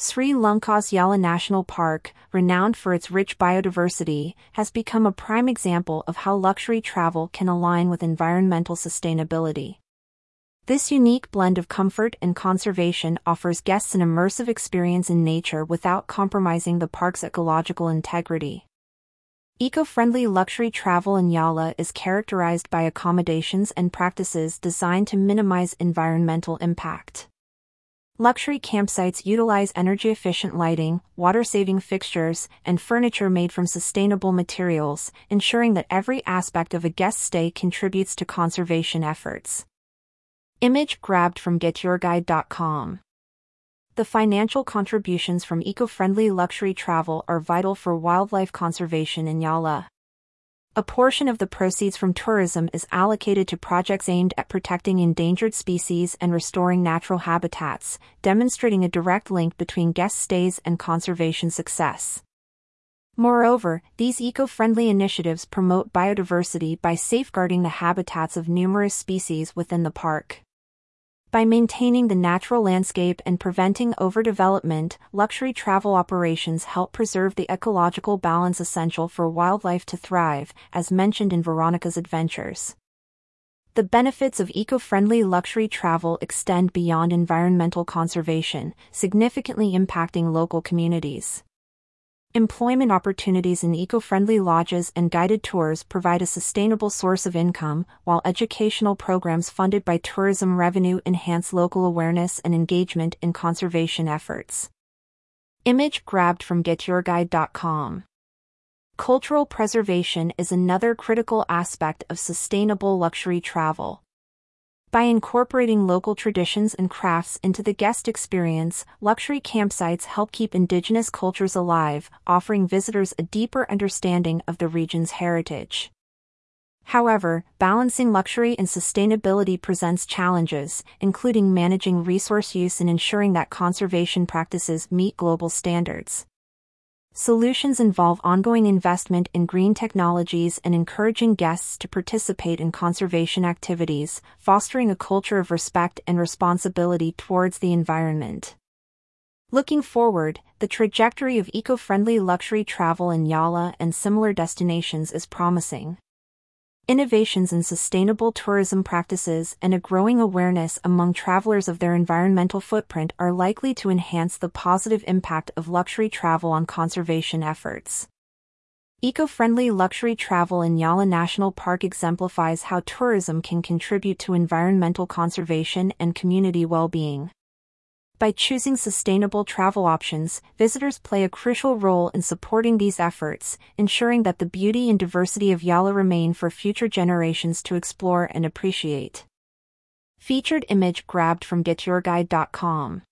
Sri Lanka's Yala National Park, renowned for its rich biodiversity, has become a prime example of how luxury travel can align with environmental sustainability. This unique blend of comfort and conservation offers guests an immersive experience in nature without compromising the park's ecological integrity. Eco-friendly luxury travel in Yala is characterized by accommodations and practices designed to minimize environmental impact. Luxury campsites utilize energy-efficient lighting, water-saving fixtures, and furniture made from sustainable materials, ensuring that every aspect of a guest stay contributes to conservation efforts. Image grabbed from GetYourGuide.com. The financial contributions from eco-friendly luxury travel are vital for wildlife conservation in Yala. A portion of the proceeds from tourism is allocated to projects aimed at protecting endangered species and restoring natural habitats, demonstrating a direct link between guest stays and conservation success. Moreover, these eco-friendly initiatives promote biodiversity by safeguarding the habitats of numerous species within the park. By maintaining the natural landscape and preventing overdevelopment, luxury travel operations help preserve the ecological balance essential for wildlife to thrive, as mentioned in Veronica's Adventures. The benefits of eco-friendly luxury travel extend beyond environmental conservation, significantly impacting local communities. Employment opportunities in eco-friendly lodges and guided tours provide a sustainable source of income, while educational programs funded by tourism revenue enhance local awareness and engagement in conservation efforts. Image grabbed from GetYourGuide.com. Cultural preservation is another critical aspect of sustainable luxury travel. By incorporating local traditions and crafts into the guest experience, luxury campsites help keep indigenous cultures alive, offering visitors a deeper understanding of the region's heritage. However, balancing luxury and sustainability presents challenges, including managing resource use and ensuring that conservation practices meet global standards. Solutions involve ongoing investment in green technologies and encouraging guests to participate in conservation activities, fostering a culture of respect and responsibility towards the environment. Looking forward, the trajectory of eco-friendly luxury travel in Yala and similar destinations is promising. Innovations in sustainable tourism practices and a growing awareness among travelers of their environmental footprint are likely to enhance the positive impact of luxury travel on conservation efforts. Eco-friendly luxury travel in Yala National Park exemplifies how tourism can contribute to environmental conservation and community well-being. By choosing sustainable travel options, visitors play a crucial role in supporting these efforts, ensuring that the beauty and diversity of Yala remain for future generations to explore and appreciate. Featured image grabbed from GetYourGuide.com.